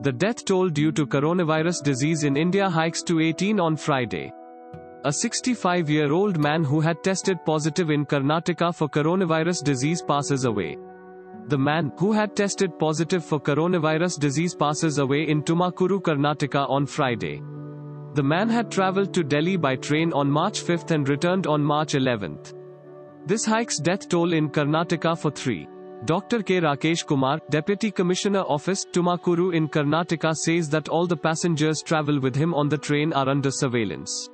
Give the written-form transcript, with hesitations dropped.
The death toll due to coronavirus disease in India hikes to 18 on Friday. A 65-year-old man who had tested positive in Karnataka for coronavirus disease passes away. The man, who had tested positive for coronavirus disease, passes away in Tumakuru, Karnataka on Friday. The man had travelled to Delhi by train on March 5 and returned on March 11. This hikes death toll in Karnataka for 3. Dr. K. Rakesh Kumar, Deputy Commissioner Office, Tumakuru in Karnataka, says that all the passengers travel with him on the train are under surveillance.